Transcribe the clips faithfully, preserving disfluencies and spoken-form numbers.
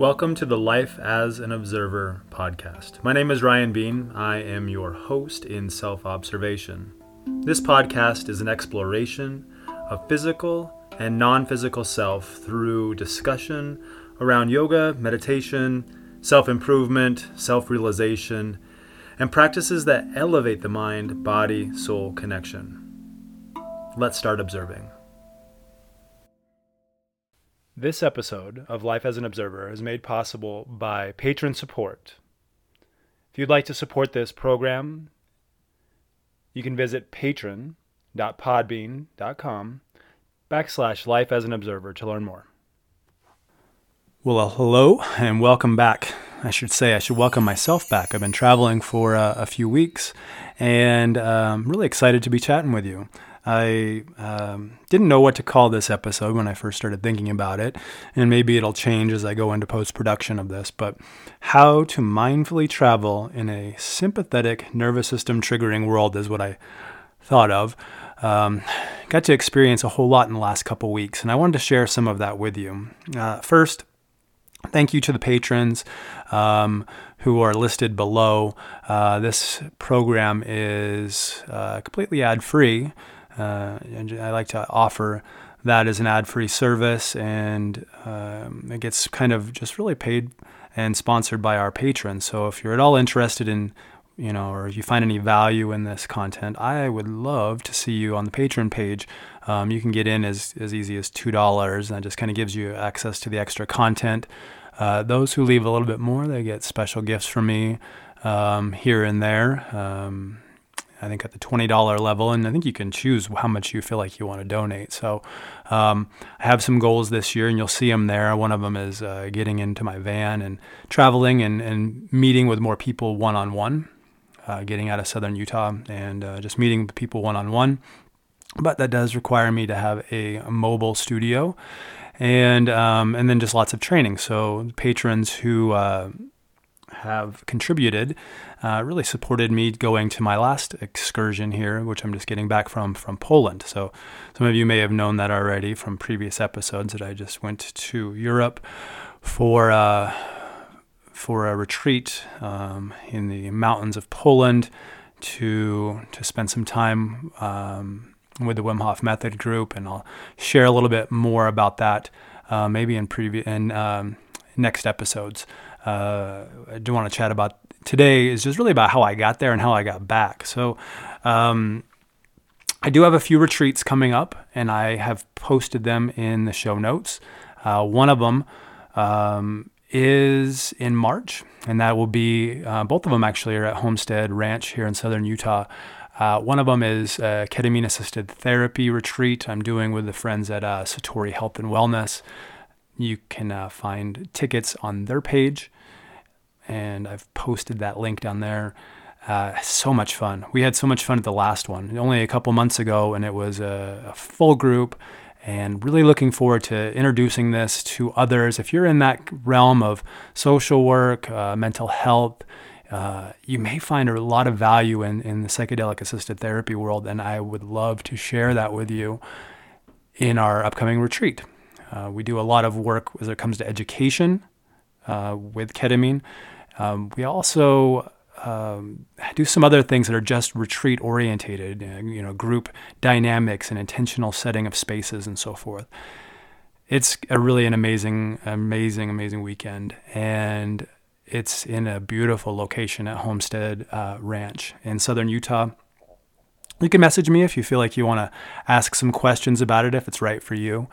Welcome to the Life as an Observer podcast. My name is Ryan Bean. I am your host in self-observation. This podcast is an exploration of physical and non-physical self through discussion around yoga, meditation, self-improvement, self-realization, and practices that elevate the mind, body, soul connection. Let's start observing. This episode of Life as an Observer is made possible by patron support. If you'd like to support this program, you can visit patron.podbean.com backslash life as an observer to learn more. Well, hello and welcome back. I should say I should welcome myself back. I've been traveling for uh, a few weeks and I'm um, really excited to be chatting with you. I um, didn't know what to call this episode when I first started thinking about it, and maybe it'll change as I go into post-production of this, but how to mindfully travel in a sympathetic nervous system triggering world is what I thought of. Um, got to experience a whole lot in the last couple weeks, and I wanted to share some of that with you. Uh, first, thank you to the patrons um, who are listed below. Uh, this program is uh, completely ad-free. Uh, and I like to offer that as an ad-free service, and um, it gets kind of just really paid and sponsored by our patrons. So if you're at all interested in, you know, or if you find any value in this content, I would love to see you on the Patreon page. Um, you can get in as, as easy as two dollars, and that just kind of gives you access to the extra content. Uh, those who leave a little bit more, they get special gifts from me um, here and there. Um, I think at the twenty dollars level, and I think you can choose how much you feel like you want to donate. So um, I have some goals this year, and you'll see them there. One of them is uh, getting into my van and traveling and, and meeting with more people one-on-one, uh, getting out of southern Utah and uh, just meeting people one-on-one. But that does require me to have a mobile studio and um, and then just lots of training. So patrons who... Uh, have contributed, uh, really supported me going to my last excursion here, which I'm just getting back from, from Poland. So some of you may have known that already from previous episodes that I just went to Europe for, uh, for a retreat, um, in the mountains of Poland to, to spend some time, um, with the Wim Hof Method group. And I'll share a little bit more about that, uh, maybe in previous, in, um, next episodes. Uh, I do want to chat about today is just really about how I got there and how I got back. So, um, I do have a few retreats coming up and I have posted them in the show notes. Uh, one of them, um, is in March, and that will be, uh, both of them actually are at Homestead Ranch here in southern Utah. Uh, one of them is a ketamine assisted therapy retreat I'm doing with the friends at, uh, Satori Health and Wellness. You can uh, find tickets on their page, and I've posted that link down there. Uh, so much fun. We had so much fun at the last one, only a couple months ago, and it was a, a full group, and really looking forward to introducing this to others. If you're in that realm of social work, uh, mental health, uh, you may find a lot of value in, in the psychedelic-assisted therapy world, and I would love to share that with you in our upcoming retreat. Uh, we do a lot of work as it comes to education uh, with ketamine. Um, we also um, do some other things that are just retreat orientated, you know, group dynamics and intentional setting of spaces and so forth. It's a really an amazing, amazing, amazing weekend. And it's in a beautiful location at Homestead uh, Ranch in southern Utah. You can message me if you feel like you want to ask some questions about it, if it's right for you.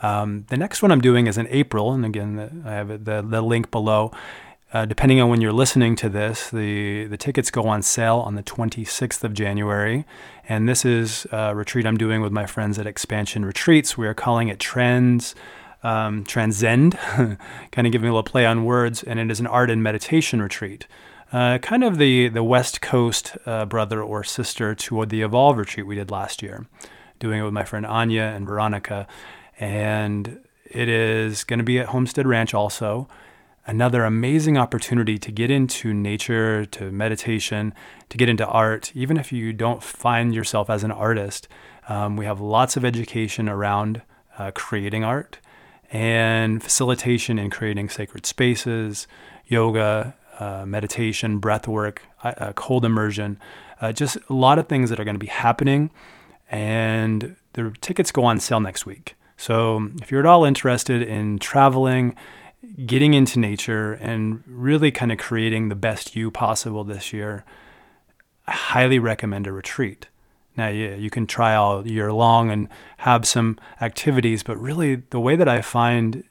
Um, the next one I'm doing is in April, and again, the, I have the, the link below. Uh, depending on when you're listening to this, the, the tickets go on sale on the twenty-sixth of January, and this is a retreat I'm doing with my friends at Expansion Retreats. We are calling it Trends, um, Transcend, kind of giving a little play on words, and it is an art and meditation retreat. Uh, kind of the, the West Coast uh, brother or sister to the Evolve retreat we did last year, doing it with my friend Anya and Veronica. And it is going to be at Homestead Ranch also. Another amazing opportunity to get into nature, to meditation, to get into art. Even if you don't find yourself as an artist, um, we have lots of education around uh, creating art and facilitation in creating sacred spaces, yoga, uh, meditation, breath work, uh, cold immersion, uh, just a lot of things that are going to be happening. And the tickets go on sale next week. So if you're at all interested in traveling, getting into nature, and really kind of creating the best you possible this year, I highly recommend a retreat. Now, yeah, you can try all year long and have some activities, but really the way that I find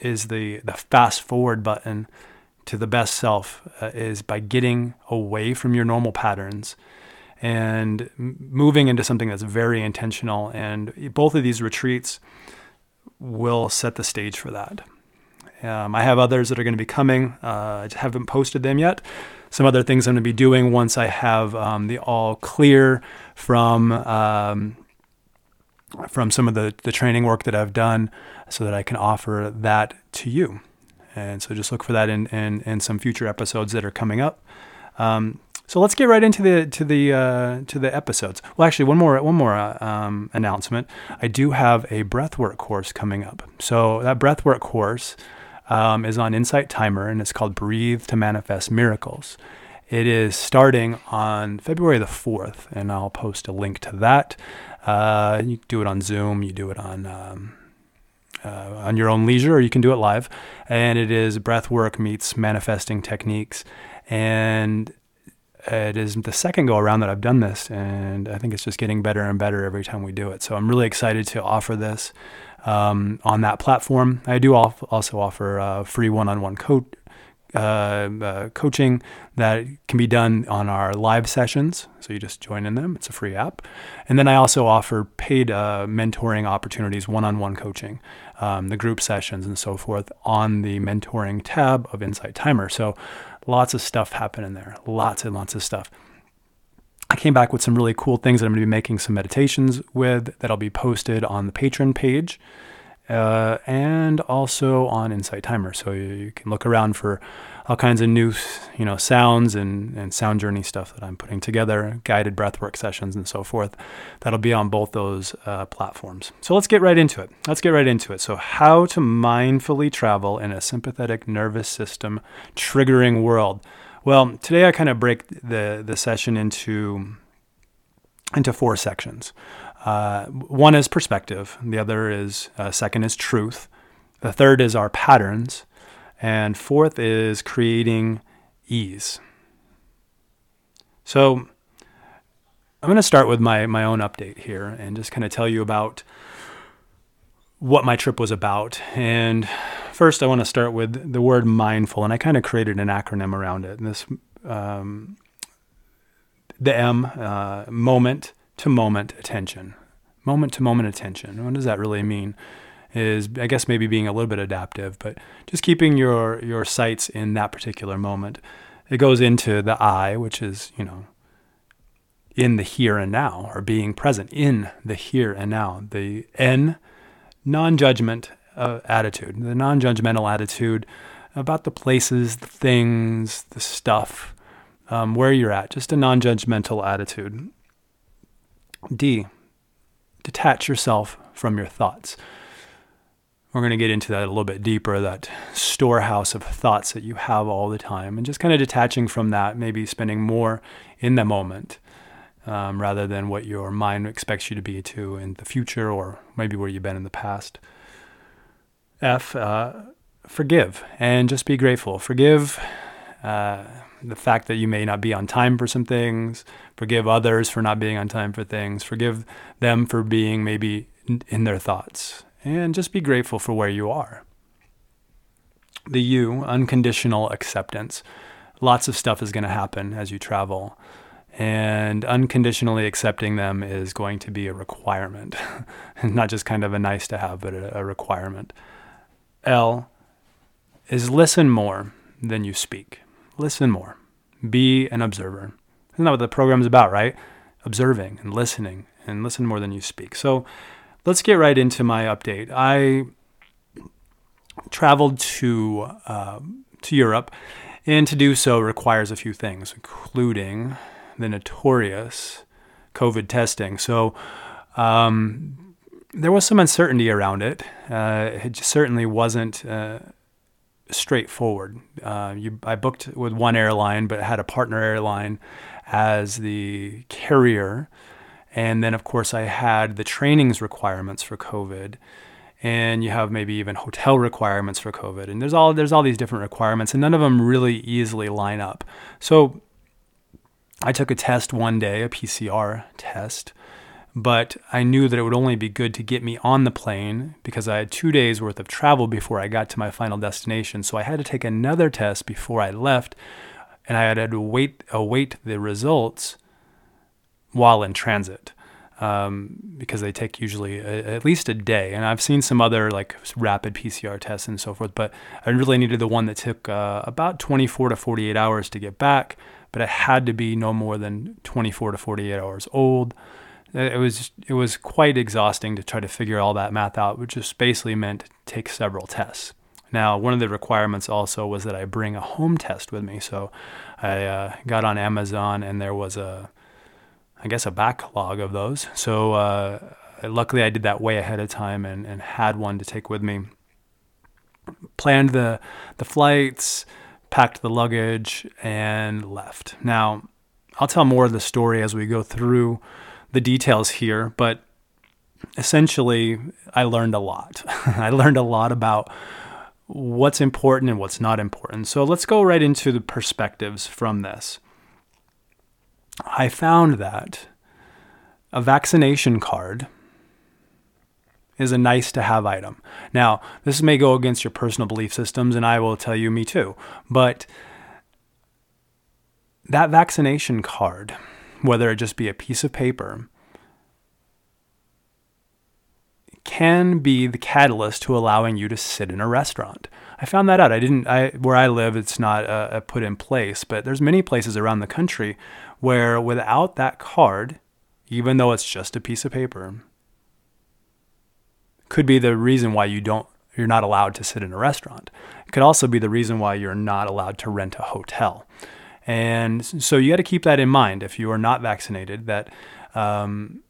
is the, the fast forward button to the best self uh, is by getting away from your normal patterns and moving into something that's very intentional. And both of these retreats will set the stage for that. Um, I have others that are going to be coming. Uh, I just haven't posted them yet. Some other things I'm going to be doing once I have um, the all clear from um, from some of the, the training work that I've done so that I can offer that to you. And so just look for that in, in, in some future episodes that are coming up. Um, so let's get right into the to the uh, to the episodes. Well, actually, one more one more uh, um, announcement. I do have a breathwork course coming up. So that breathwork course Um, is on Insight Timer, and it's called Breathe to Manifest Miracles. It is starting on February the fourth, and I'll post a link to that. Uh, you do it on Zoom, you do it on um, uh, on your own leisure, or you can do it live. And it is breathwork meets manifesting techniques. And it is the second go around that I've done this, and I think it's just getting better and better every time we do it. So I'm really excited to offer this Um, on that platform. I do also offer uh, free one-on-one co- uh, uh, coaching that can be done on our live sessions. So you just join in them. It's a free app. And then I also offer paid uh, mentoring opportunities, one-on-one coaching, um, the group sessions and so forth on the mentoring tab of Insight Timer. So lots of stuff happening there, lots and lots of stuff. I came back with some really cool things that I'm going to be making some meditations with that'll be posted on the Patreon page uh, and also on Insight Timer. So you, you can look around for all kinds of new, you know, sounds and, and sound journey stuff that I'm putting together, guided breathwork sessions and so forth. That'll be on both those uh, platforms. So let's get right into it. Let's get right into it. So how to mindfully travel in a sympathetic nervous system triggering world. Well, today I kind of break the, the session into, into four sections. Uh, one is perspective. The other is, uh, second is truth. The third is our patterns. And fourth is creating ease. So I'm going to start with my, my own update here and just kind of tell you about what my trip was about. And first, I want to start with the word mindful, and I kind of created an acronym around it. And this, um, the M, uh, moment to moment attention, moment to moment attention. What does that really mean? Is I guess maybe being a little bit adaptive, but just keeping your your sights in that particular moment. It goes into the I, which is, you know, in the here and now, or being present in the here and now. The N, non-judgment. Uh, attitude, the non-judgmental attitude about the places, the things, the stuff, um, where you're at, just a non-judgmental attitude. D, detach yourself from your thoughts. We're going to get into that a little bit deeper, that storehouse of thoughts that you have all the time, and just kind of detaching from that, maybe spending more in the moment um, rather than what your mind expects you to be to in the future or maybe where you've been in the past. F, uh, forgive and just be grateful. Forgive uh, the fact that you may not be on time for some things. Forgive others for not being on time for things. Forgive them for being maybe in their thoughts. And just be grateful for where you are. The U, unconditional acceptance. Lots of stuff is going to happen as you travel. And unconditionally accepting them is going to be a requirement. Not just kind of a nice to have, but a, a requirement. L is listen more than you speak. Listen more. Be an observer. Isn't that what the program's about, right? Observing and listening, and listen more than you speak. So let's get right into my update. I traveled to uh, to Europe, and to do so requires a few things, including the notorious COVID testing. So um, there was some uncertainty around it. Uh, it just certainly wasn't uh, straightforward. Uh, you, I booked with one airline, but had a partner airline as the carrier. And then, of course, I had the trainings requirements for COVID, and you have maybe even hotel requirements for COVID. And there's all there's all these different requirements, and none of them really easily line up. So I took a test one day, a P C R test, but I knew that it would only be good to get me on the plane because I had two days worth of travel before I got to my final destination. So I had to take another test before I left, and I had to wait, await the results while in transit, um, because they take usually a, at least a day. And I've seen some other like rapid P C R tests and so forth, but I really needed the one that took uh, about twenty-four to forty-eight hours to get back, but it had to be no more than twenty-four to forty-eight hours old. It was it was quite exhausting to try to figure all that math out, which just basically meant take several tests. Now, one of the requirements also was that I bring a home test with me. So I uh, got on Amazon, and there was a, I guess, a backlog of those. So uh, luckily I did that way ahead of time and, and had one to take with me. Planned the the flights, packed the luggage, and left. Now, I'll tell more of the story as we go through the details here, but essentially I learned a lot. I learned a lot about what's important and what's not important. So let's go right into the perspectives from this. I found that a vaccination card is a nice to have item. Now, this may go against your personal belief systems, and I will tell you, me too, but that vaccination card, whether it just be a piece of paper, can be the catalyst to allowing you to sit in a restaurant. I found that out. I didn't, I, where I live, it's not uh, put in place, but there's many places around the country where without that card, even though it's just a piece of paper, could be the reason why you don't, you're not allowed to sit in a restaurant. It could also be the reason why you're not allowed to rent a hotel. And so you got to keep that in mind if you are not vaccinated, that um,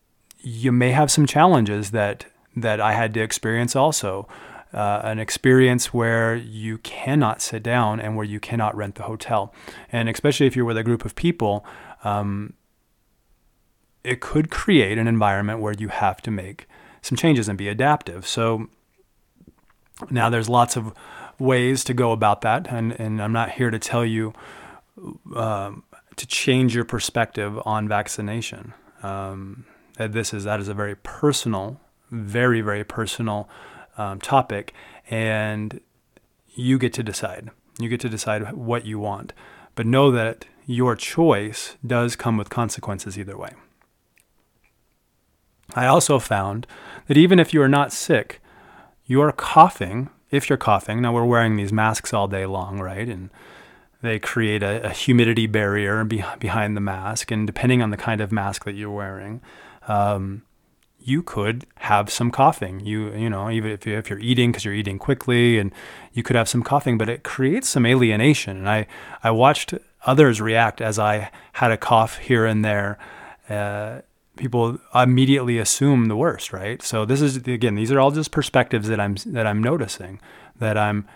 you may have some challenges that that I had to experience also, uh, an experience where you cannot sit down and where you cannot rent the hotel. And especially if you're with a group of people, um, it could create an environment where you have to make some changes and be adaptive. So now there's lots of ways to go about that, and, and I'm not here to tell you Um, to change your perspective on vaccination. Um, that this is that is a very personal, very, very personal um, topic, and you get to decide. You get to decide what you want, but know that your choice does come with consequences either way. I also found that even if you are not sick, you are coughing. If you're coughing, now we're wearing these masks all day long, right? And they create a, a humidity barrier be, behind the mask. And depending on the kind of mask that you're wearing, um, you could have some coughing. You you know, even if, you, if you're eating, because you're eating quickly, and you could have some coughing, but it creates some alienation. And I, I watched others react as I had a cough here and there. Uh, people immediately assume the worst, right? So this is, again, these are all just perspectives that I'm that I'm noticing, that I'm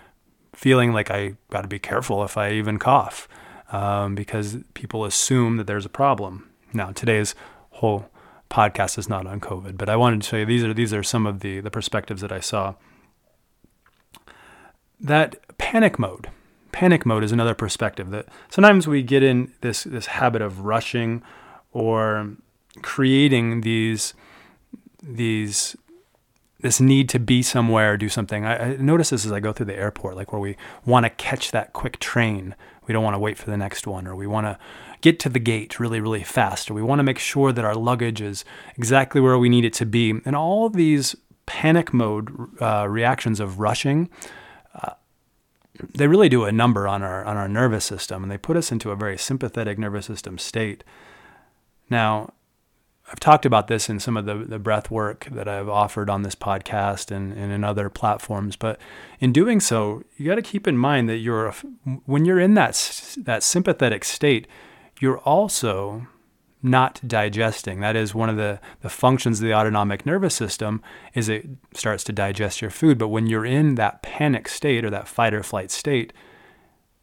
feeling like I got to be careful if I even cough, um, because people assume that there's a problem. Now, today's whole podcast is not on COVID, but I wanted to show you these are these are some of the the perspectives that I saw. That panic mode, panic mode is another perspective that sometimes we get in this this habit of rushing or creating these these. this need to be somewhere, do something. I, I notice this as I go through the airport, like where we want to catch that quick train. We don't want to wait for the next one, or we want to get to the gate really, really fast, or we want to make sure that our luggage is exactly where we need it to be. And all these panic mode uh, reactions of rushing, uh, they really do a number on our on our nervous system, and they put us into a very sympathetic nervous system state. Now, I've talked about this in some of the, the breath work that I've offered on this podcast and, and in other platforms, but in doing so, you got to keep in mind that you're when you're in that that sympathetic state, you're also not digesting. That is one of the, the functions of the autonomic nervous system, is it starts to digest your food. But when you're in that panic state or that fight or flight state,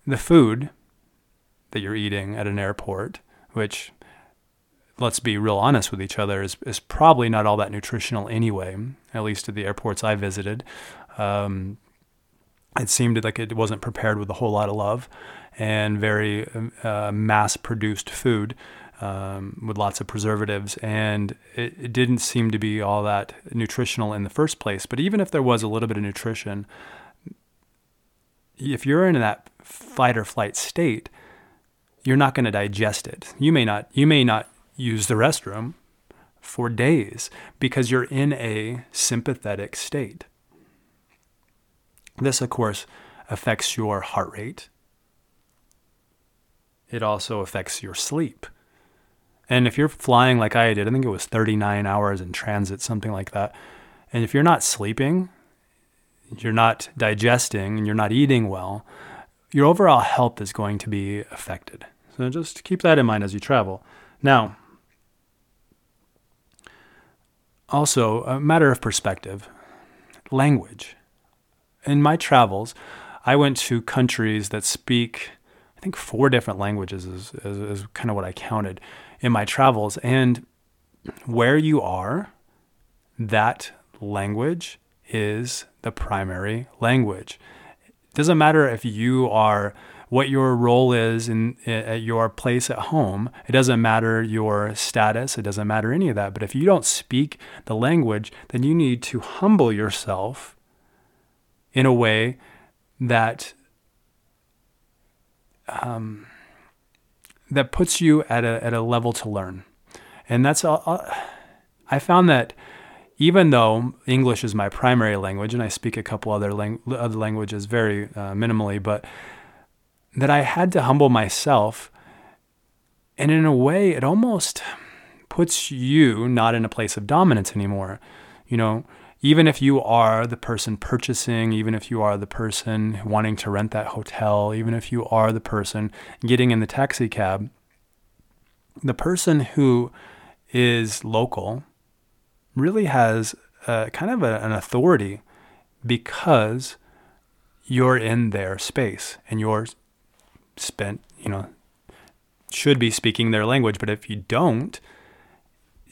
the food that you're eating at an airport, which, let's be real honest with each other, is, is probably not all that nutritional anyway, at least at the airports I visited. Um, it seemed like it wasn't prepared with a whole lot of love, and very uh, mass-produced food. Um, with lots of preservatives, and it, it didn't seem to be all that nutritional in the first place. But even if there was a little bit of nutrition, if you're in that fight or flight state, you're not going to digest it. You may not, you may not use the restroom for days because you're in a sympathetic state. This, of course, affects your heart rate. It also affects your sleep. And if you're flying like I did, I think it was thirty-nine hours in transit, something like that. And if you're not sleeping, you're not digesting, and you're not eating well, your overall health is going to be affected. So just keep that in mind as you travel. Now, also a matter of perspective, language. In my travels, I went to countries that speak, I think, four different languages is, is, is kind of what I counted in my travels. And where you are, that language is the primary language. It doesn't matter if you are, what your role is in, in at your place at home. It doesn't matter your status. It doesn't matter any of that. But if you don't speak the language, then you need to humble yourself in a way that Um, that puts you at a at a level to learn. And that's all, all. I found that even though English is my primary language, and I speak a couple other lang- other languages very uh, minimally, but that I had to humble myself. And in a way, it almost puts you not in a place of dominance anymore. You know, even if you are the person purchasing, even if you are the person wanting to rent that hotel, even if you are the person getting in the taxi cab, the person who is local really has a, kind of a, an authority, because you're in their space and you're spent, you know, should be speaking their language. But if you don't,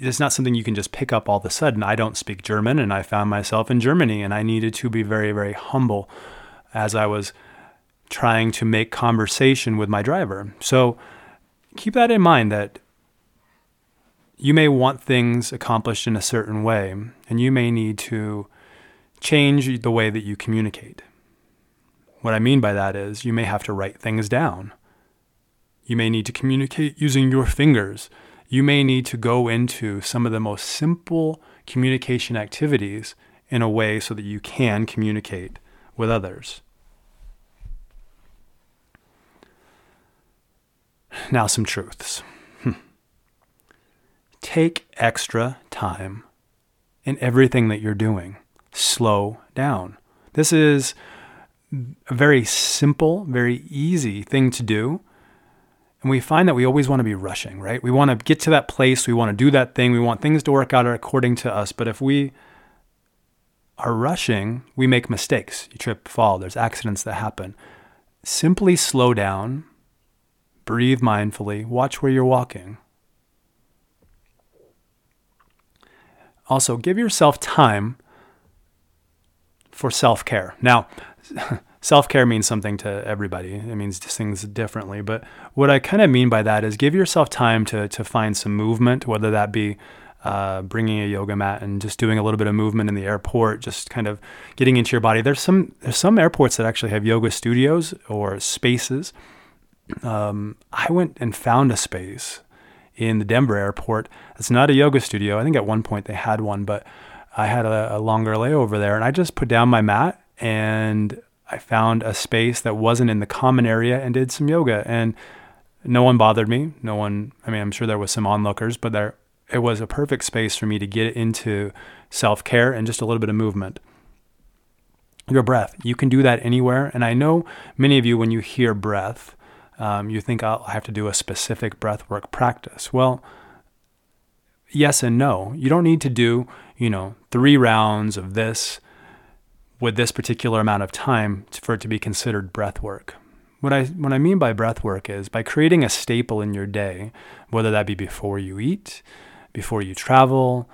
it's not something you can just pick up all of a sudden. I don't speak German, and I found myself in Germany, and I needed to be very, very humble as I was trying to make conversation with my driver. So keep that in mind, that you may want things accomplished in a certain way, and you may need to change the way that you communicate. What I mean by that is you may have to write things down. You may need to communicate using your fingers. You may need to go into some of the most simple communication activities in a way so that you can communicate with others. Now, some truths. Take extra time in everything that you're doing. Slow down. This is a very simple, very easy thing to do. And we find that we always want to be rushing, right? We want to get to that place. We want to do that thing. We want things to work out according to us. But if we are rushing, we make mistakes. You trip, fall. There's accidents that happen. Simply slow down. Breathe mindfully. Watch where you're walking. Also, give yourself time for self-care. Now, self-care means something to everybody. It means things differently. But what I kind of mean by that is give yourself time to to find some movement, whether that be uh, bringing a yoga mat and just doing a little bit of movement in the airport, just kind of getting into your body. There's some there's some airports that actually have yoga studios or spaces. Um, I went and found a space in the Denver airport. It's not a yoga studio. I think at one point they had one, but I had a, a longer layover there. And I just put down my mat and I found a space that wasn't in the common area and did some yoga, and no one bothered me. No one, I mean, I'm sure there was some onlookers, but there, it was a perfect space for me to get into self-care and just a little bit of movement. Your breath, you can do that anywhere. And I know many of you, when you hear breath, um, you think I'll have to do a specific breath work practice. Well, yes and no. You don't need to do, you know, three rounds of this with this particular amount of time for it to be considered breath work. What I what I mean by breath work is by creating a staple in your day, whether that be before you eat, before you travel,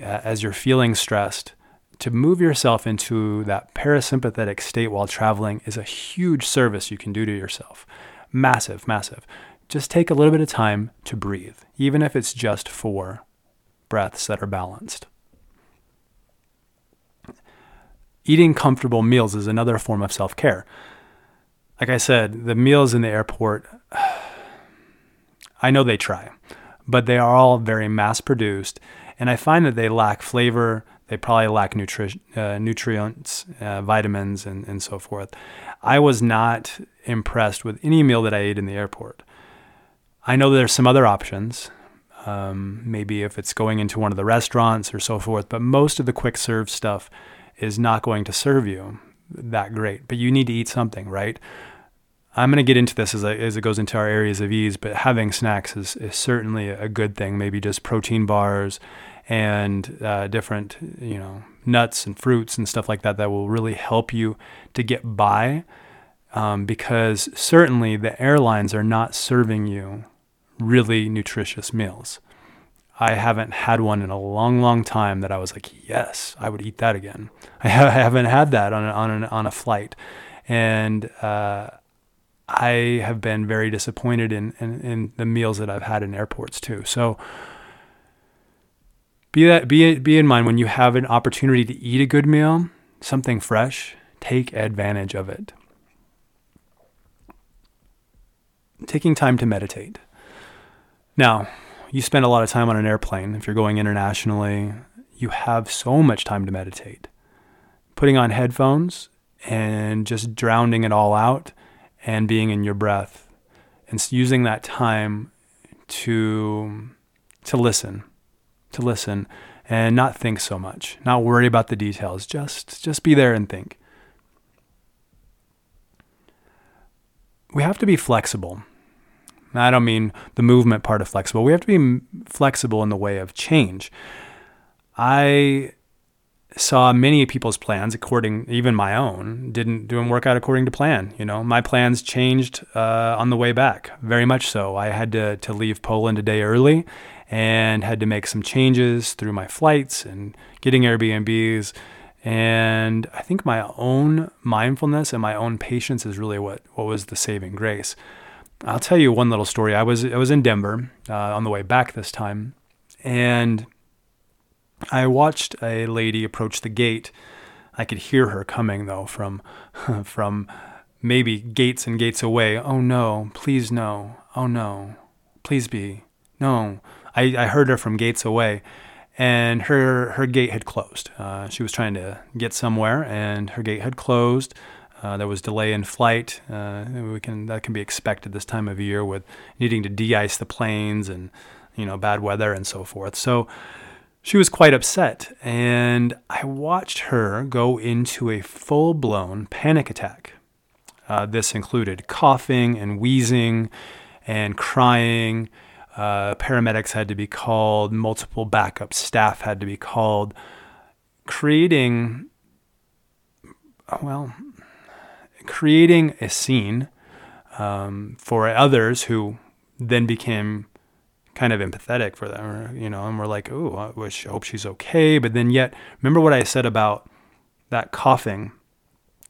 as you're feeling stressed, to move yourself into that parasympathetic state while traveling is a huge service you can do to yourself. Massive, massive. Just take a little bit of time to breathe, even if it's just four breaths that are balanced. Eating comfortable meals is another form of self-care. Like I said, the meals in the airport, I know they try, but they are all very mass-produced, and I find that they lack flavor. They probably lack nutri- uh, nutrients, uh, vitamins, and, and so forth. I was not impressed with any meal that I ate in the airport. I know there's some other options, um, maybe if it's going into one of the restaurants or so forth, but most of the quick serve stuff is not going to serve you that great, but you need to eat something, right? I'm going to get into this as, I, as it goes into our areas of ease, but having snacks is, is certainly a good thing. Maybe just protein bars and uh, different, you know, nuts and fruits and stuff like that that will really help you to get by, um, because certainly the airlines are not serving you really nutritious meals. I haven't had one in a long, long time that I was like, yes, I would eat that again. I haven't had that on a, on an, on a flight, and uh, I have been very disappointed in, in in the meals that I've had in airports too. So be that be be in mind when you have an opportunity to eat a good meal, something fresh, take advantage of it. Taking time to meditate. Now, you spend a lot of time on an airplane. If you're going internationally, you have so much time to meditate. Putting on headphones and just drowning it all out and being in your breath and using that time to to listen, to listen and not think so much, not worry about the details. Just just be there and think. We have to be flexible. I don't mean the movement part of flexible. We have to be flexible in the way of change. I saw many people's plans, according, even my own, didn't didn't work out according to plan. You know, my plans changed uh, on the way back, very much so. I had to to leave Poland a day early and had to make some changes through my flights and getting Airbnbs. And I think my own mindfulness and my own patience is really what what was the saving grace. I'll tell you one little story. I was I was in Denver uh, on the way back this time, and I watched a lady approach the gate. I could hear her coming though from from maybe gates and gates away. Oh no! Please no! Oh no! Please be no! I, I heard her from gates away, and her her gate had closed. Uh, she was trying to get somewhere, and her gate had closed. Uh, there was delay in flight. Uh, we can that can be expected this time of year with needing to de-ice the planes and, you know, bad weather and so forth. So she was quite upset, and I watched her go into a full-blown panic attack. Uh, this included coughing and wheezing and crying. Uh, paramedics had to be called. Multiple backup staff had to be called, creating, well... creating a scene um, for others who then became kind of empathetic for them, you know, and were like, oh, I wish, I hope she's okay. But then yet, remember what I said about that coughing,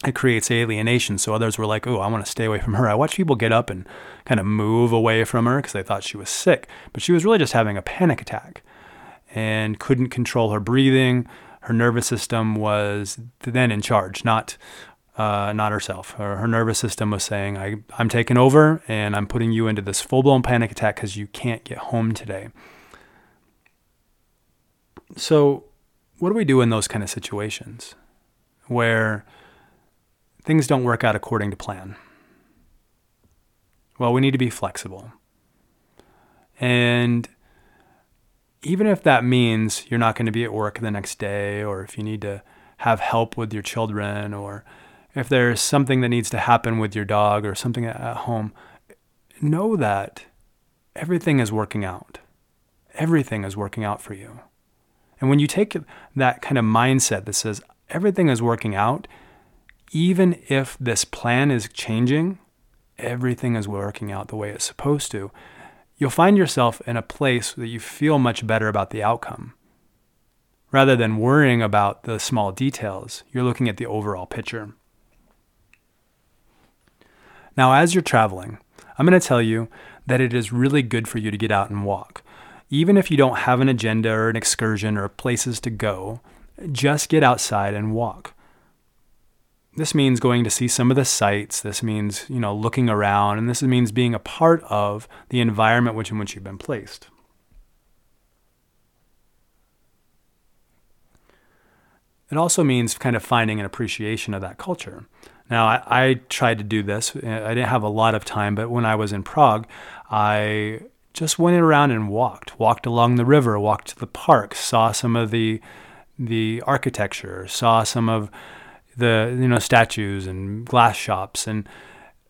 it creates alienation. So others were like, oh, I want to stay away from her. I watched people get up and kind of move away from her because they thought she was sick, but she was really just having a panic attack and couldn't control her breathing. Her nervous system was then in charge, not Uh, not herself. Her, her nervous system was saying, I, I'm taking over and I'm putting you into this full-blown panic attack because you can't get home today. So what do we do in those kind of situations where things don't work out according to plan? Well, we need to be flexible. And even if that means you're not going to be at work the next day, or if you need to have help with your children, or if there's something that needs to happen with your dog or something at home, know that everything is working out. everything is working out for you. And when you take that kind of mindset that says everything is working out, even if this plan is changing, everything is working out the way it's supposed to, you'll find yourself in a place that you feel much better about the outcome. Rather than worrying about the small details, you're looking at the overall picture. Now, as you're traveling, I'm going to tell you that it is really good for you to get out and walk. Even if you don't have an agenda or an excursion or places to go, just get outside and walk. This means going to see some of the sights. This means, you know, looking around, and this means being a part of the environment which in which you've been placed. It also means kind of finding an appreciation of that culture. Now, I, I tried to do this. I didn't have a lot of time, but when I was in Prague, I just went around and walked, walked along the river, walked to the park, saw some of the the architecture, saw some of the, you know, statues and glass shops. And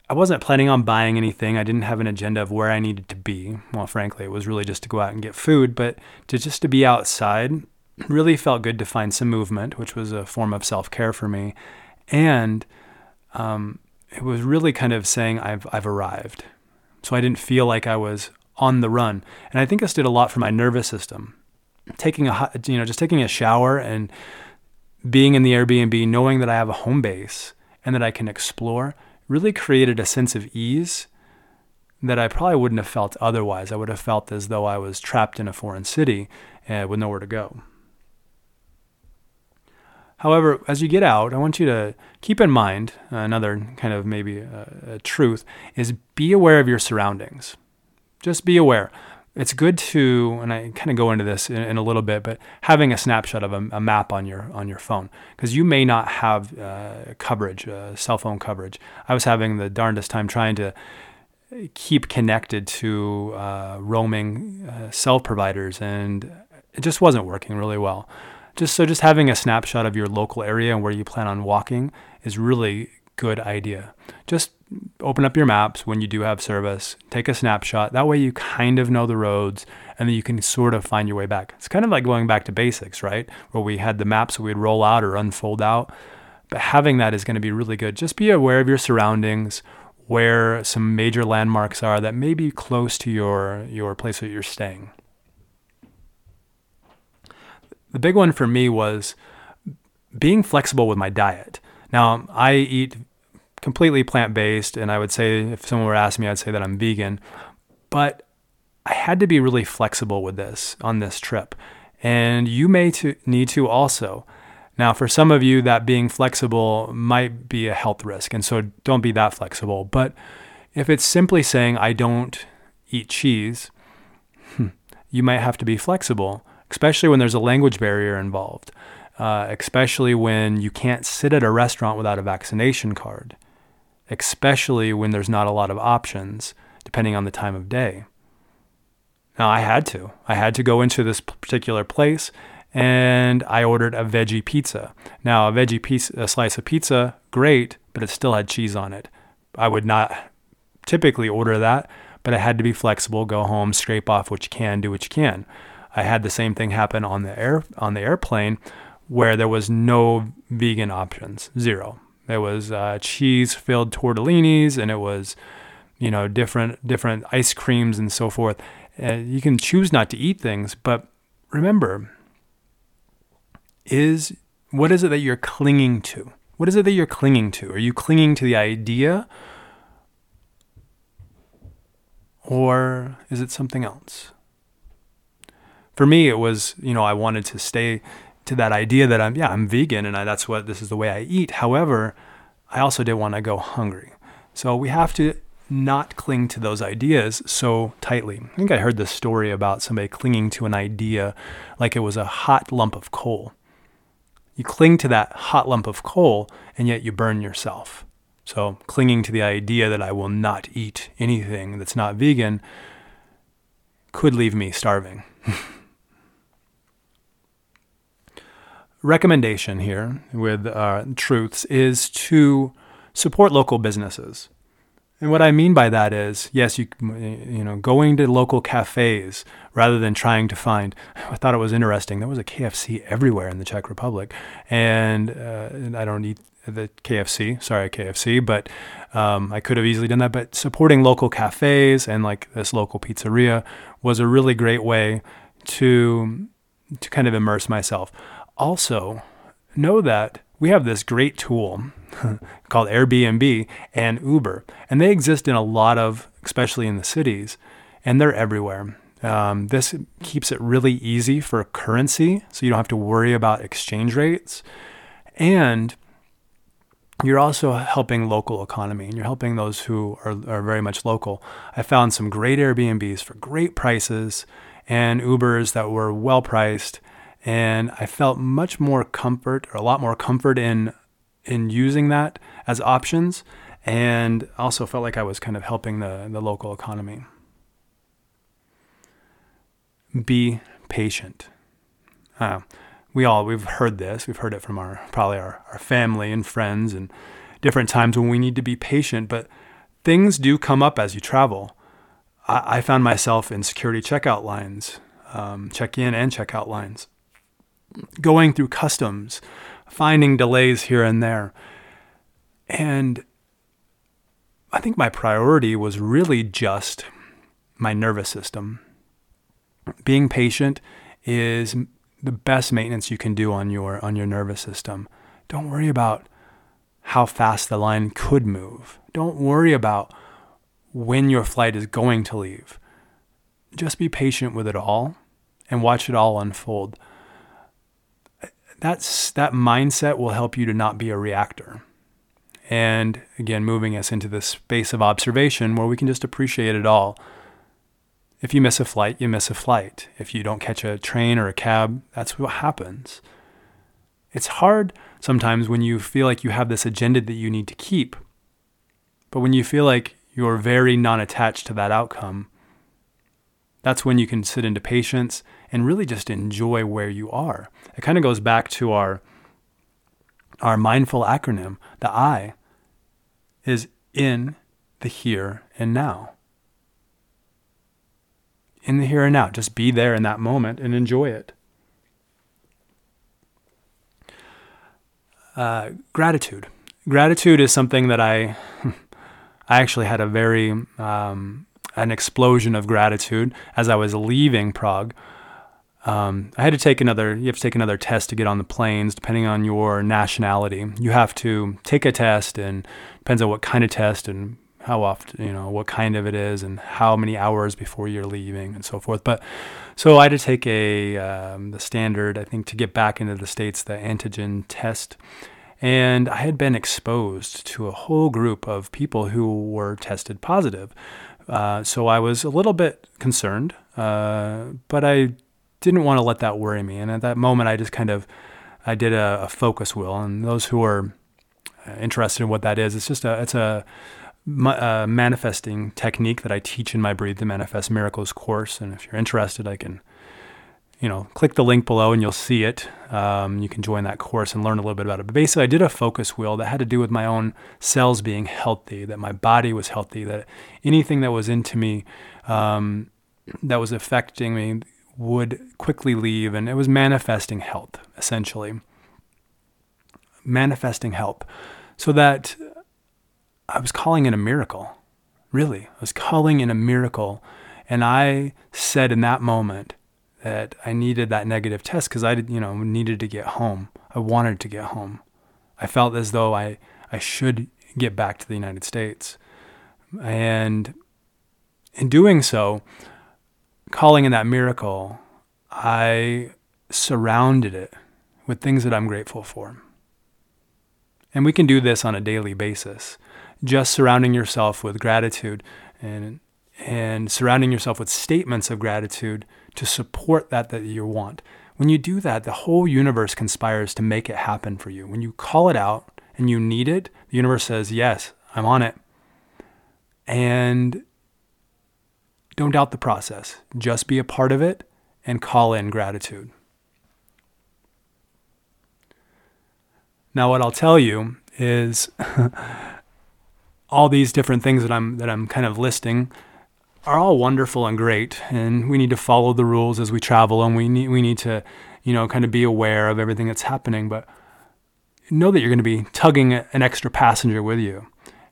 I wasn't planning on buying anything. I didn't have an agenda of where I needed to be. Well, frankly, it was really just to go out and get food, but to just to be outside really felt good to find some movement, which was a form of self-care for me. And um, it was really kind of saying I've I've arrived. So I didn't feel like I was on the run. And I think this did a lot for my nervous system. Taking a hot, you know, just taking a shower and being in the Airbnb, knowing that I have a home base and that I can explore, really created a sense of ease that I probably wouldn't have felt otherwise. I would have felt as though I was trapped in a foreign city and with nowhere to go. However, as you get out, I want you to keep in mind, uh, another kind of maybe uh, a truth, is be aware of your surroundings. Just be aware. It's good to, and I kind of go into this in, in a little bit, but having a snapshot of a, a map on your on your phone, because you may not have uh, coverage, uh, cell phone coverage. I was having the darndest time trying to keep connected to uh, roaming uh, cell providers, and it just wasn't working really well. Just so just having a snapshot of your local area and where you plan on walking is really good idea. Just open up your maps when you do have service, take a snapshot. That way you kind of know the roads and then you can sort of find your way back. It's kind of like going back to basics, right? Where we had the maps we'd roll out or unfold out. But having that is going to be really good. Just be aware of your surroundings, where some major landmarks are that may be close to your, your place that you're staying. The big one for me was being flexible with my diet. Now, I eat completely plant-based, and I would say, if someone were to ask me, I'd say that I'm vegan. But I had to be really flexible with this on this trip, and you may to, need to also. Now, for some of you, that being flexible might be a health risk, and so don't be that flexible. But if it's simply saying, I don't eat cheese, you might have to be flexible, especially when there's a language barrier involved. Uh, especially when you can't sit at a restaurant without a vaccination card, especially when there's not a lot of options, depending on the time of day. Now, I had to. I had to go into this particular place, and I ordered a veggie pizza. Now, a veggie piece, a slice of pizza, great, but it still had cheese on it. I would not typically order that, but I had to be flexible, go home, scrape off what you can, do what you can. I had the same thing happen on the air on the airplane, where there was no vegan options, zero. There was uh, cheese-filled tortellinis, and it was, you know, different different ice creams and so forth. Uh, you can choose not to eat things, but remember, is what is it that you're clinging to? What is it that you're clinging to? Are you clinging to the idea, or is it something else? For me, it was, you know, I wanted to stay to that idea that I'm, yeah, I'm vegan and I, that's what, this is the way I eat. However, I also didn't want to go hungry. So we have to not cling to those ideas so tightly. I think I heard this story about somebody clinging to an idea like it was a hot lump of coal. You cling to that hot lump of coal and yet you burn yourself. So clinging to the idea that I will not eat anything that's not vegan could leave me starving. Recommendation here with uh, truths is to support local businesses. And what I mean by that is, yes, you you know, going to local cafes rather than trying to find. I thought it was interesting. There was a K F C everywhere in the Czech Republic, and, uh, and I don't eat the K F C. Sorry, K F C, but um, I could have easily done that. But supporting local cafes and like this local pizzeria was a really great way to to kind of immerse myself. Also, know that we have this great tool called Airbnb and Uber, and they exist in a lot of, especially in the cities, and they're everywhere. Um, this keeps it really easy for currency, so you don't have to worry about exchange rates, and you're also helping local economy, and you're helping those who are, are very much local. I found some great Airbnbs for great prices and Ubers that were well-priced, and I felt much more comfort, or a lot more comfort in in using that as options, and also felt like I was kind of helping the, the local economy. Be patient. Uh, we all, we've heard this, we've heard it from our, probably our, our family and friends and different times when we need to be patient, but things do come up as you travel. I, I found myself in security checkout lines, um, check-in and checkout lines, going through customs, finding delays here and there. And I think my priority was really just my nervous system. Being patient is the best maintenance you can do on your on your nervous system. Don't worry about how fast the line could move. Don't worry about when your flight is going to leave. Just be patient with it all and watch it all unfold. That's, that mindset will help you to not be a reactor. And again, moving us into this space of observation where we can just appreciate it all. If you miss a flight, you miss a flight. If you don't catch a train or a cab, that's what happens. It's hard sometimes when you feel like you have this agenda that you need to keep. But when you feel like you're very non-attached to that outcome, that's when you can sit into patience and really just enjoy where you are. It kind of goes back to our our mindful acronym. The I is in the here and now. In the here and now. Just be there in that moment and enjoy it. Uh, gratitude. Gratitude is something that I, I actually had a very... Um, an explosion of gratitude as I was leaving Prague. Um, I had to take another, you have to take another test to get on the planes, depending on your nationality. You have to take a test, and depends on what kind of test and how often, you know, what kind of it is and how many hours before you're leaving and so forth. But so I had to take a, um, the standard, I think to get back into the States, the antigen test. And I had been exposed to a whole group of people who were tested positive. Uh, so I was a little bit concerned, uh, but I didn't want to let that worry me. And at that moment, I just kind of, I did a, a focus wheel. And those who are interested in what that is, it's just a, it's a, a manifesting technique that I teach in my Breathe to Manifest Miracles course. And if you're interested, I can, you know, click the link below and you'll see it. Um, you can join that course and learn a little bit about it. But basically, I did a focus wheel that had to do with my own cells being healthy, that my body was healthy, that anything that was into me um, that was affecting me would quickly leave. And it was manifesting health, essentially. Manifesting help. So that I was calling in a miracle, really. I was calling in a miracle. And I said in that moment that I needed that negative test because I, you know, needed to get home. I wanted to get home. I felt as though I, I should get back to the United States. And in doing so, calling in that miracle, I surrounded it with things that I'm grateful for. And we can do this on a daily basis, just surrounding yourself with gratitude and and surrounding yourself with statements of gratitude to support that that you want. When you do that, the whole universe conspires to make it happen for you. When you call it out and you need it, the universe says, yes, I'm on it. And don't doubt the process. Just be a part of it and call in gratitude. Now, what I'll tell you is all these different things that I'm that I'm kind of listing are all wonderful and great, and we need to follow the rules as we travel, and we need we need to, you know, kind of be aware of everything that's happening. But know that you're going to be tugging an extra passenger with you,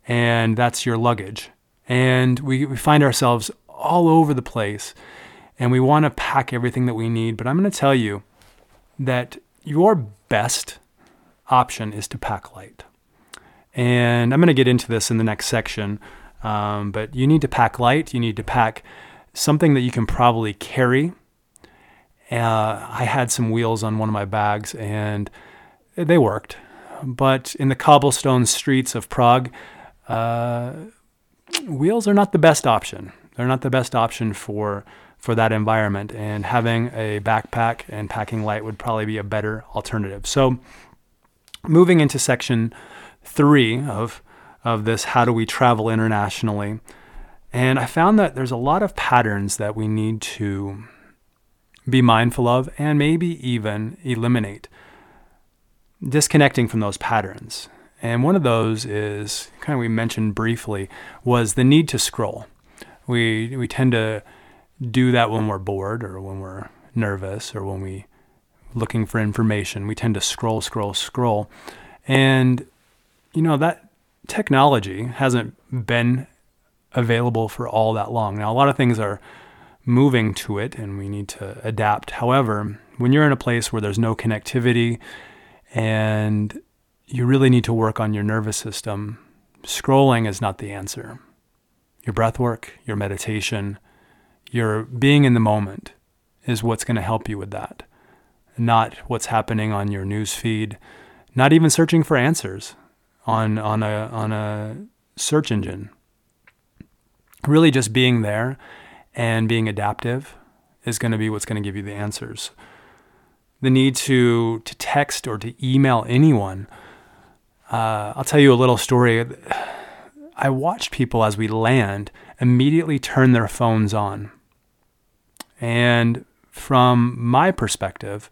and that's your luggage. And we, we find ourselves all over the place, and we want to pack everything that we need. But I'm going to tell you that your best option is to pack light. And I'm going to get into this in the next section, um, but you need to pack light. You need to pack something that you can probably carry. Uh, I had some wheels on one of my bags, and they worked. But in the cobblestone streets of Prague, uh, wheels are not the best option. They're not the best option for for that environment. And having a backpack and packing light would probably be a better alternative. So moving into section three of of this, how do we travel internationally? And I found that there's a lot of patterns that we need to be mindful of and maybe even eliminate, disconnecting from those patterns. And one of those is, kind of we mentioned briefly, was the need to scroll. We we tend to do that when we're bored or when we're nervous or when we're looking for information. We tend to scroll, scroll, scroll. And you know, that technology hasn't been available for all that long. Now, a lot of things are moving to it and we need to adapt. However, when you're in a place where there's no connectivity and you really need to work on your nervous system, scrolling is not the answer. Your breath work, your meditation, your being in the moment is what's going to help you with that, not what's happening on your news feed, not even searching for answers on on a on a search engine. Really just being there and being adaptive is going to be what's going to give you the answers. The need to to text or to email anyone. Uh, I'll tell you a little story. I watched people as we land immediately turn their phones on. And from my perspective,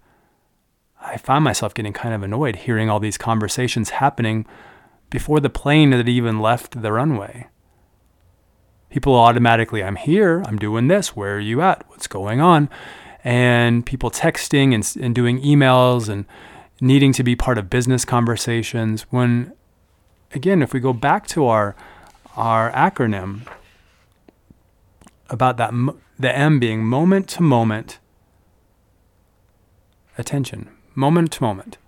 I found myself getting kind of annoyed hearing all these conversations happening before the plane had even left the runway. People automatically, I'm here, I'm doing this, where are you at, what's going on? And people texting and, and doing emails and needing to be part of business conversations. When, again, if we go back to our our acronym about that, the M being moment to moment attention, moment to moment,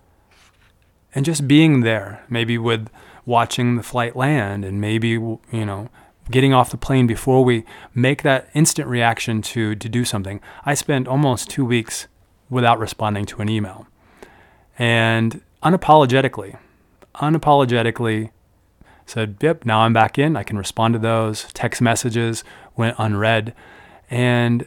and just being there, maybe with watching the flight land, and maybe, you know, getting off the plane before we make that instant reaction to to do something. I spent almost two weeks without responding to an email. And unapologetically, unapologetically said, yep, now I'm back in. I can respond to those. Text messages went unread. And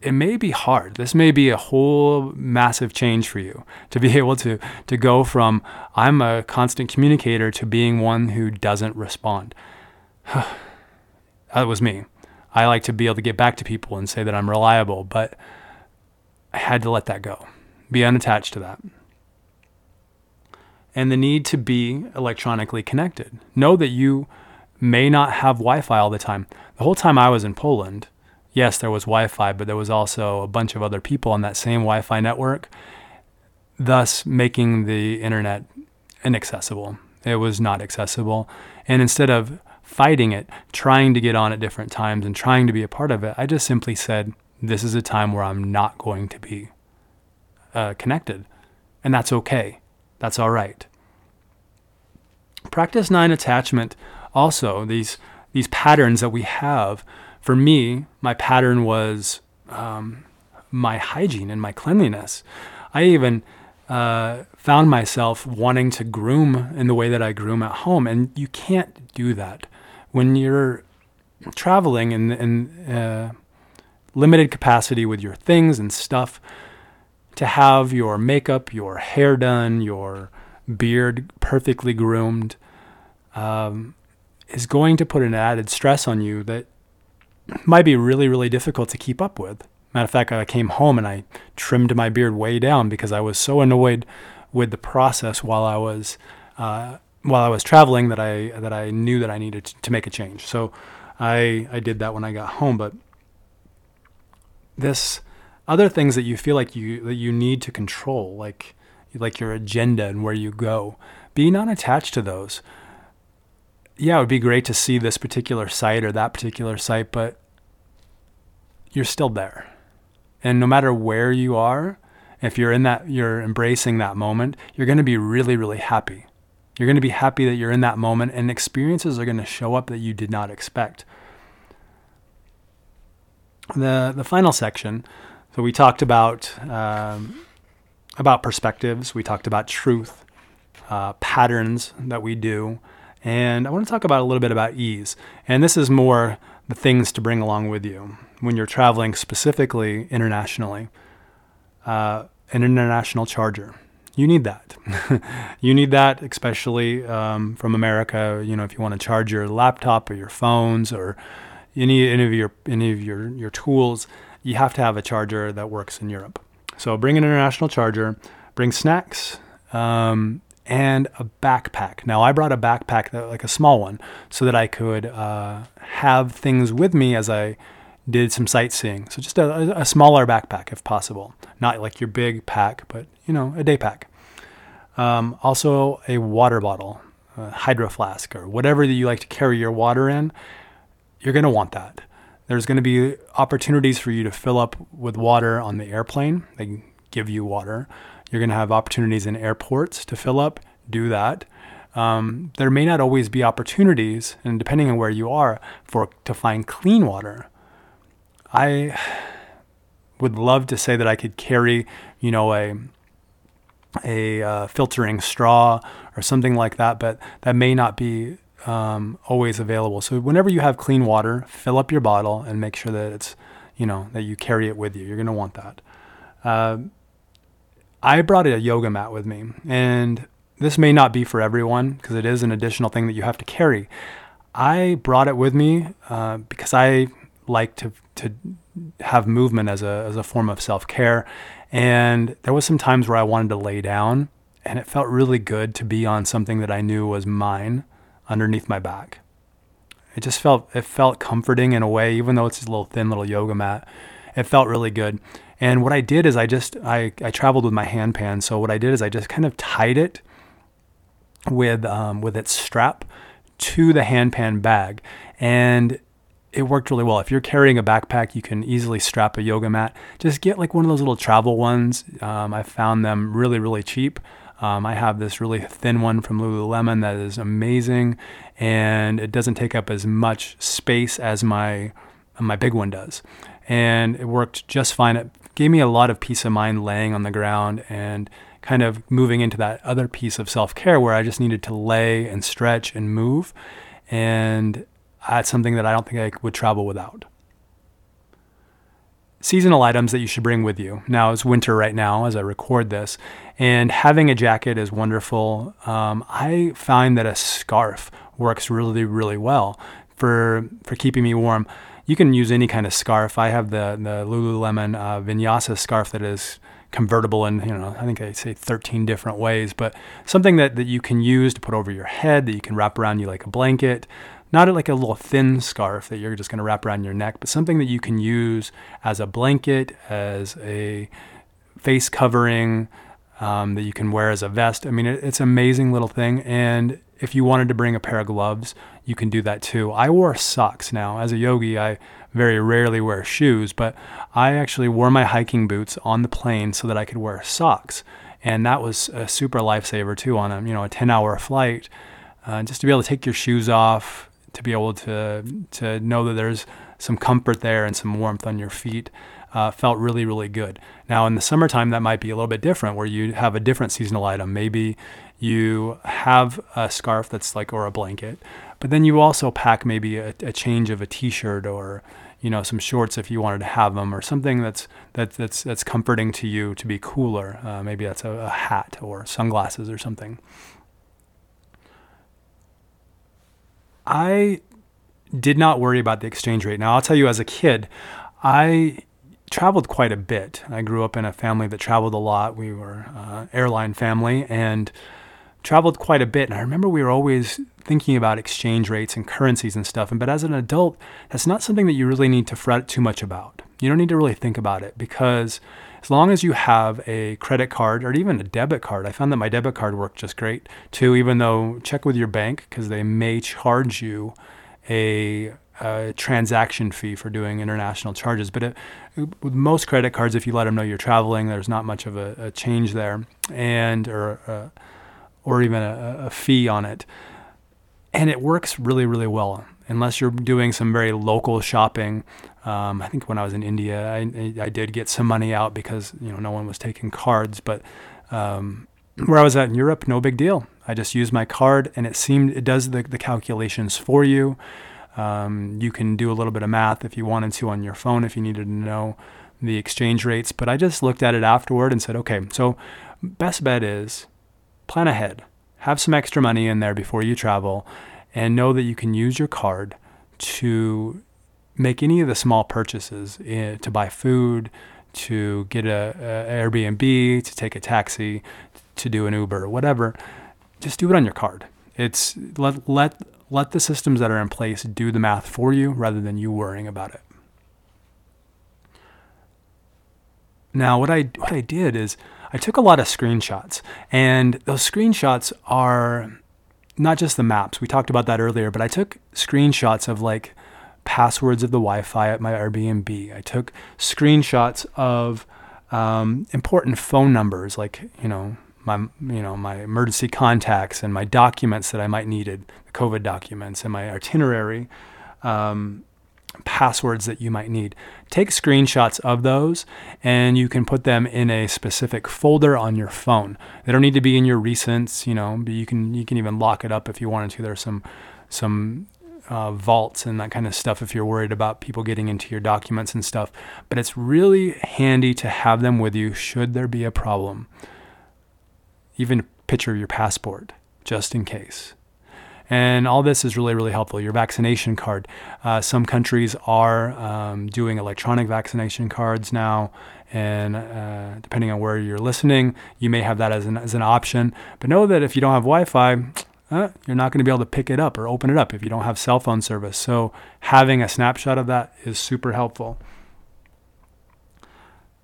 it may be hard. This may be a whole massive change for you to be able to to go from I'm a constant communicator to being one who doesn't respond. That was me. I like to be able to get back to people and say that I'm reliable, but I had to let that go, be unattached to that. And the need to be electronically connected. Know that you may not have Wi-Fi all the time. The whole time I was in Poland, yes, there was Wi-Fi, but there was also a bunch of other people on that same Wi-Fi network, thus making the internet inaccessible. It was not accessible. And instead of fighting it, trying to get on at different times and trying to be a part of it, I just simply said, this is a time where I'm not going to be uh, connected. And that's okay. That's all right. Practice non-attachment. Also, these these patterns that we have. For me, my pattern was um, my hygiene and my cleanliness. I even uh, found myself wanting to groom in the way that I groom at home. And you can't do that. When you're traveling in, in uh, limited capacity with your things and stuff, to have your makeup, your hair done, your beard perfectly groomed, um, is going to put an added stress on you that might be really, really difficult to keep up with. Matter of fact, I came home and I trimmed my beard way down because I was so annoyed with the process while I was uh, while I was traveling that I that I knew that I needed to make a change. So I I did that when I got home. But this other things that you feel like you that you need to control, like like your agenda and where you go, be not attached to those. Yeah, it would be great to see this particular site or that particular site, but you're still there. And no matter where you are, if you're in that, you're embracing that moment, you're going to be really, really happy. You're going to be happy that you're in that moment, and experiences are going to show up that you did not expect. The the final section, so we talked about um, about perspectives, we talked about truth, uh, patterns that we do, and I want to talk about a little bit about ease. And this is more the things to bring along with you when you're traveling, specifically internationally. Uh, an international charger. You need that. You need that, especially um, from America. You know, if you want to charge your laptop or your phones or any any of your any of your your tools, you have to have a charger that works in Europe. So bring an international charger. Bring snacks um, and a backpack. Now I brought a backpack, that, like a small one, so that I could uh, have things with me as I did some sightseeing. So just a, a smaller backpack if possible, not like your big pack, but you know, a day pack. Um, also a water bottle, a hydro flask, or whatever that you like to carry your water in. You're going to want that. There's going to be opportunities for you to fill up with water on the airplane. They give you water. You're going to have opportunities in airports to fill up, do that. Um, there may not always be opportunities, and depending on where you are, for to find clean water. I would love to say that I could carry, you know, a a uh, filtering straw or something like that, but that may not be um, always available. So whenever you have clean water, fill up your bottle and make sure that it's, you know, that you carry it with you. You're going to want that. Uh, I brought a yoga mat with me, and this may not be for everyone because it is an additional thing that you have to carry. I brought it with me uh, because I like to to have movement as a as a form of self-care, and there was some times where I wanted to lay down, and it felt really good to be on something that I knew was mine underneath my back. It just felt it felt comforting in a way, even though it's this little thin little yoga mat. It felt really good. And what I did is I just I I traveled with my hand pan, so what I did is I just kind of tied it with um, with its strap to the hand pan bag, and it worked really well. If you're carrying a backpack, you can easily strap a yoga mat. Just get like one of those little travel ones. Um, I found them really, really cheap. Um, I have this really thin one from Lululemon that is amazing, and it doesn't take up as much space as my my big one does. And it worked just fine. It gave me a lot of peace of mind laying on the ground and kind of moving into that other piece of self-care where I just needed to lay and stretch and move. And that's something that I don't think I would travel without. Seasonal items that you should bring with you. Now it's winter right now as I record this, and having a jacket is wonderful. Um, I find that a scarf works really, really well for for keeping me warm. You can use any kind of scarf. I have the the Lululemon uh, Vinyasa scarf that is convertible in, you know, I think I say thirteen different ways, but something that, that you can use to put over your head, that you can wrap around you like a blanket. Not like a little thin scarf that you're just going to wrap around your neck, but something that you can use as a blanket, as a face covering, um, that you can wear as a vest. I mean, it, it's an amazing little thing. And if you wanted to bring a pair of gloves, you can do that too. I wore socks now. As a yogi, I very rarely wear shoes, but I actually wore my hiking boots on the plane so that I could wear socks. And that was a super lifesaver too on a, you know, a ten hour flight, uh, just to be able to take your shoes off, to be able to to know that there's some comfort there and some warmth on your feet uh, felt really, really good. Now in the summertime, that might be a little bit different where you have a different seasonal item. Maybe you have a scarf that's like, or a blanket, but then you also pack maybe a, a change of a t-shirt or, you know, some shorts if you wanted to have them, or something that's, that, that's, that's comforting to you to be cooler. Uh, maybe that's a, a hat or sunglasses or something. I did not worry about the exchange rate. Now, I'll tell you, as a kid, I traveled quite a bit. I grew up in a family that traveled a lot. We were an uh, airline family, and traveled quite a bit, and I remember we were always thinking about exchange rates and currencies and stuff. And but as an adult, that's not something that you really need to fret too much about. You don't need to really think about it, because as long as you have a credit card or even a debit card, I found that my debit card worked just great too, even though check with your bank, because they may charge you a, a transaction fee for doing international charges. But it, with most credit cards, if you let them know you're traveling, there's not much of a, a change there, and or uh, or even a, a fee on it. And it works really, really well, unless you're doing some very local shopping. Um, I think when I was in India, I, I did get some money out because, you know, no one was taking cards. But um, where I was at in Europe, no big deal. I just used my card, and it seemed it does the, the calculations for you. Um, you can do a little bit of math if you wanted to on your phone, if you needed to know the exchange rates. But I just looked at it afterward and said, okay, so best bet is plan ahead. Have some extra money in there before you travel, and know that you can use your card to make any of the small purchases, uh, to buy food, to get a, a Airbnb, to take a taxi, to do an Uber, whatever. Just do it on your card. It's let let let the systems that are in place do the math for you, rather than you worrying about it. Now, what I what I did is, I took a lot of screenshots, and those screenshots are not just the maps. We talked about that earlier, but I took screenshots of like passwords of the Wi-Fi at my Airbnb. I took screenshots of um, important phone numbers, like, you know, my, you know, my emergency contacts and my documents that I might needed, the COVID documents and my itinerary, um, passwords that you might need. Take screenshots of those, and you can put them in a specific folder on your phone. They don't need to be in your recents, you know, but you can you can even lock it up if you wanted to. There's some some uh, vaults and that kind of stuff if you're worried about people getting into your documents and stuff. But it's really handy to have them with you should there be a problem. Even a picture of your passport, just in case. And all this is really, really helpful. Your vaccination card. Uh, some countries are um, doing electronic vaccination cards now. And uh, depending on where you're listening, you may have that as an, as an option. But know that if you don't have Wi-Fi, uh, you're not going to be able to pick it up or open it up if you don't have cell phone service. So having a snapshot of that is super helpful.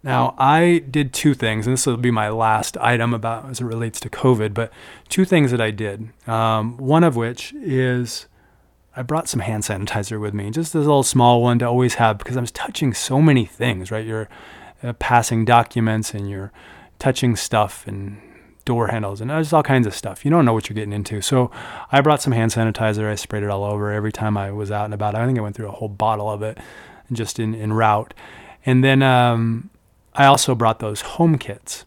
Now, I did two things, and this will be my last item about as it relates to COVID, but two things that I did, um, one of which is I brought some hand sanitizer with me, just this little small one to always have, because I was touching so many things, right? You're uh, passing documents, and you're touching stuff, and door handles, and there's all kinds of stuff. You don't know what you're getting into. So I brought some hand sanitizer. I sprayed it all over every time I was out and about. I think I went through a whole bottle of it just in, in route. And then... Um, I also brought those home kits.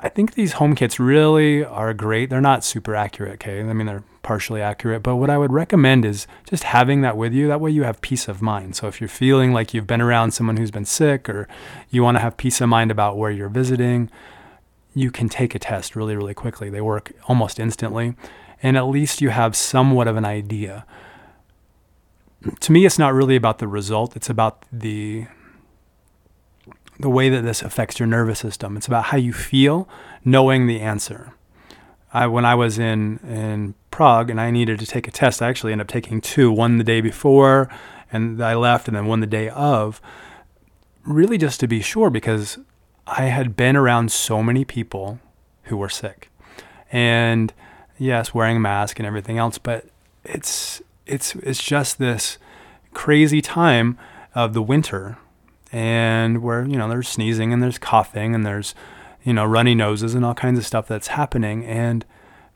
I think these home kits really are great. They're not super accurate, okay? I mean, they're partially accurate, but what I would recommend is just having that with you. That way you have peace of mind. So if you're feeling like you've been around someone who's been sick, or you want to have peace of mind about where you're visiting, you can take a test really, really quickly. They work almost instantly, and at least you have somewhat of an idea. To me, it's not really about the result. It's about the... the way that this affects your nervous system. It's about how you feel knowing the answer. I, when I was in, in Prague and I needed to take a test, I actually ended up taking two, one the day before and I left, and then one the day of, really just to be sure, because I had been around so many people who were sick, and yes, wearing a mask and everything else, but it's, it's, it's just this crazy time of the winter, and where, you know, there's sneezing and there's coughing and there's, you know, runny noses and all kinds of stuff that's happening. And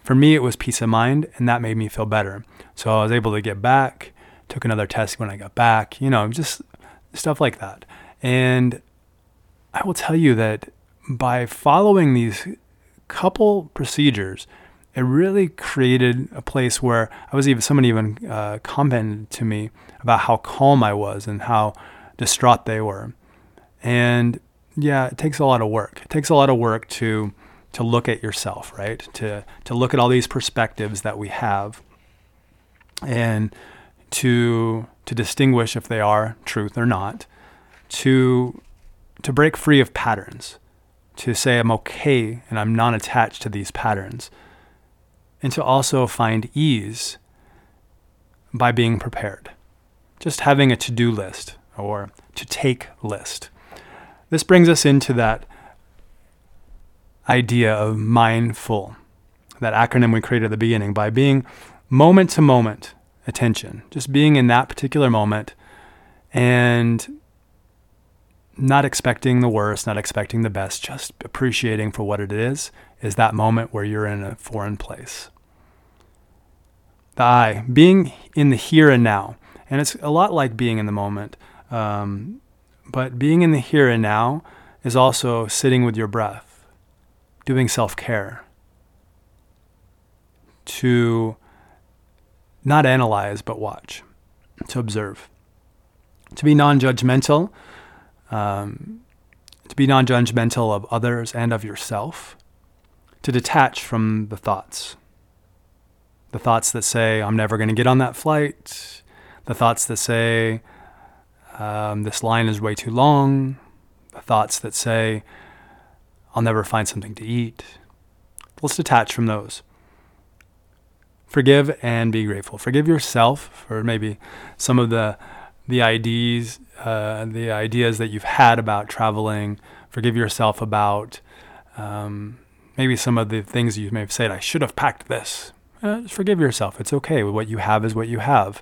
for me, it was peace of mind, and that made me feel better. So I was able to get back, took another test when I got back, you know, just stuff like that. And I will tell you that by following these couple procedures, it really created a place where I was even, somebody even uh, commented to me about how calm I was and how distraught they were. And yeah, it takes a lot of work. It takes a lot of work to to look at yourself, right? To to look at all these perspectives that we have, and to to distinguish if they are truth or not, to to break free of patterns, to say I'm okay and I'm not attached to these patterns. and to also find ease by being prepared. Just having a to-do list or to-take list. This brings us into that idea of mindful, that acronym we created at the beginning, by being moment-to-moment attention, just being in that particular moment and not expecting the worst, not expecting the best, just appreciating for what it is, is that moment where you're in a foreign place. The I, being in the here and now. And it's a lot like being in the moment, um, but being in the here and now is also sitting with your breath, doing self-care, to not analyze, but watch, to observe, to be non-judgmental, um, to be non-judgmental of others and of yourself, to detach from the thoughts, the thoughts that say, I'm never going to get on that flight, the thoughts that say, um, this line is way too long, the thoughts that say, I'll never find something to eat. Let's detach from those. Forgive and be grateful. Forgive yourself for maybe some of the the ideas, uh, the ideas that you've had about traveling. Forgive yourself about um, maybe some of the things you may have said, I should have packed this. Uh, just forgive yourself. It's okay. What you have is what you have.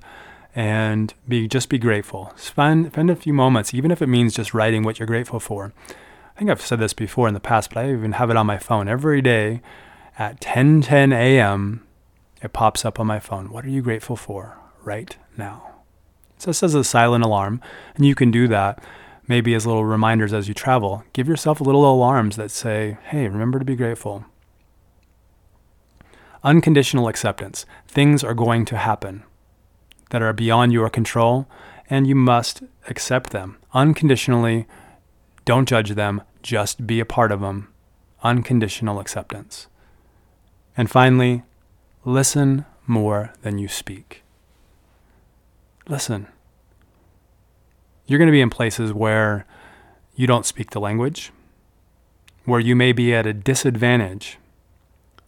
And be just be grateful. Spend, spend a few moments, even if it means just writing what you're grateful for. I think I've said this before in the past, but I even have it on my phone every day at ten ten a.m., it pops up on my phone. What are you grateful for right now? It just as a silent alarm, and you can do that maybe as little reminders as you travel. Give yourself little alarms that say, hey, remember to be grateful. Unconditional acceptance. Things are going to happen that are beyond your control, and you must accept them. Unconditionally, don't judge them, just be a part of them. Unconditional acceptance. And finally, listen more than you speak. Listen. You're going to be in places where you don't speak the language, where you may be at a disadvantage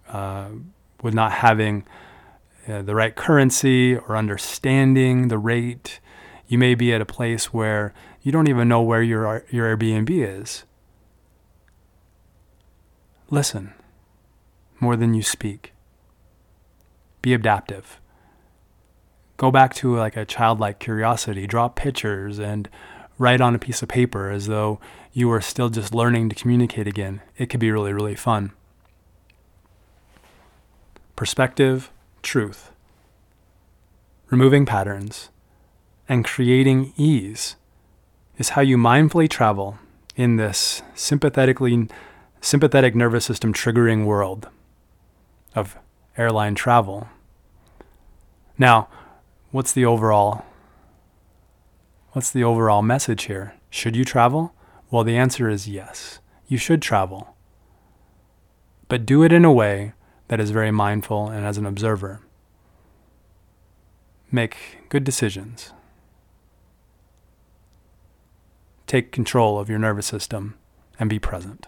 uh, with not having uh, the right currency or understanding the rate. You may be at a place where you don't even know where your your Airbnb is. Listen more than you speak. Be adaptive. Go back to like a childlike curiosity. Draw pictures and write on a piece of paper as though you were still just learning to communicate again. It could be really, really fun. Perspective, truth, removing patterns, and creating ease is how you mindfully travel in this sympathetically, sympathetic nervous system triggering world of airline travel. Now, what's the overall what's the overall message here? Should you travel? Well, the answer is yes. You should travel. But do it in a way that is very mindful and as an observer. Make good decisions. Take control of your nervous system and be present.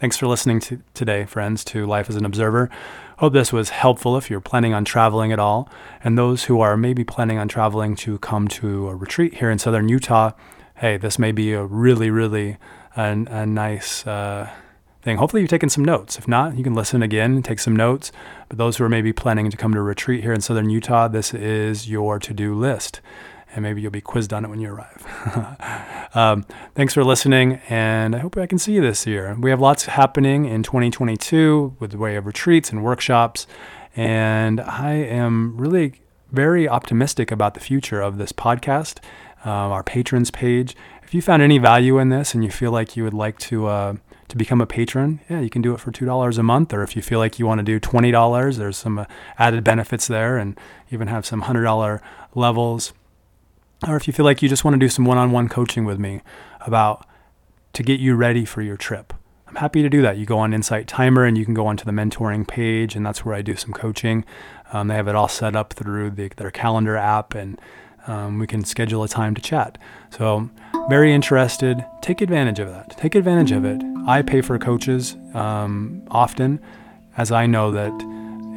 Thanks for listening to today, friends, to Life as an Observer. Hope this was helpful if you're planning on traveling at all. And those who are maybe planning on traveling to come to a retreat here in southern Utah, hey, this may be a really, really a, a nice uh, thing. Hopefully you've taken some notes. If not, you can listen again and take some notes. But those who are maybe planning to come to a retreat here in southern Utah, this is your to-do list. And maybe you'll be quizzed on it when you arrive. um, thanks for listening, and I hope I can see you this year. We have lots happening in twenty twenty-two with the way of retreats and workshops, and I am really very optimistic about the future of this podcast, uh, our patrons page. If you found any value in this and you feel like you would like to uh, to become a patron, yeah, you can do it for two dollars a month, or if you feel like you want to do twenty dollars, there's some uh, added benefits there, and even have some one hundred dollars levels. Or if you feel like you just want to do some one-on-one coaching with me about to get you ready for your trip, I'm happy to do that. You go on Insight Timer and you can go onto the mentoring page, and that's where I do some coaching. Um, they have it all set up through the, their calendar app, and um, we can schedule a time to chat. So very interested. Take advantage of that. Take advantage of it. I pay for coaches um, often, as I know that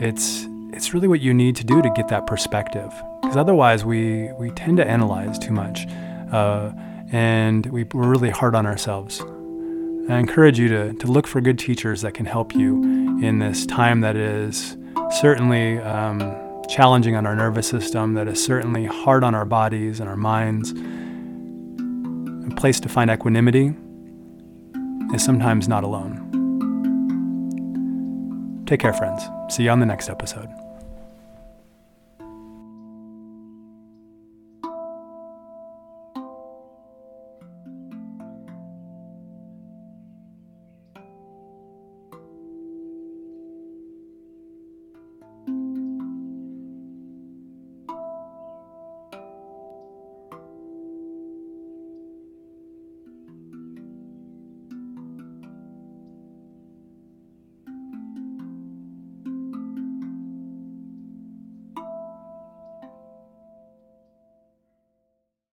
it's it's really what you need to do to get that perspective. Because otherwise we, we tend to analyze too much uh, and we, we're really hard on ourselves. I encourage you to, to look for good teachers that can help you in this time that is certainly um, challenging on our nervous system, that is certainly hard on our bodies and our minds. A place to find equanimity is sometimes not alone. Take care, friends. See you on the next episode.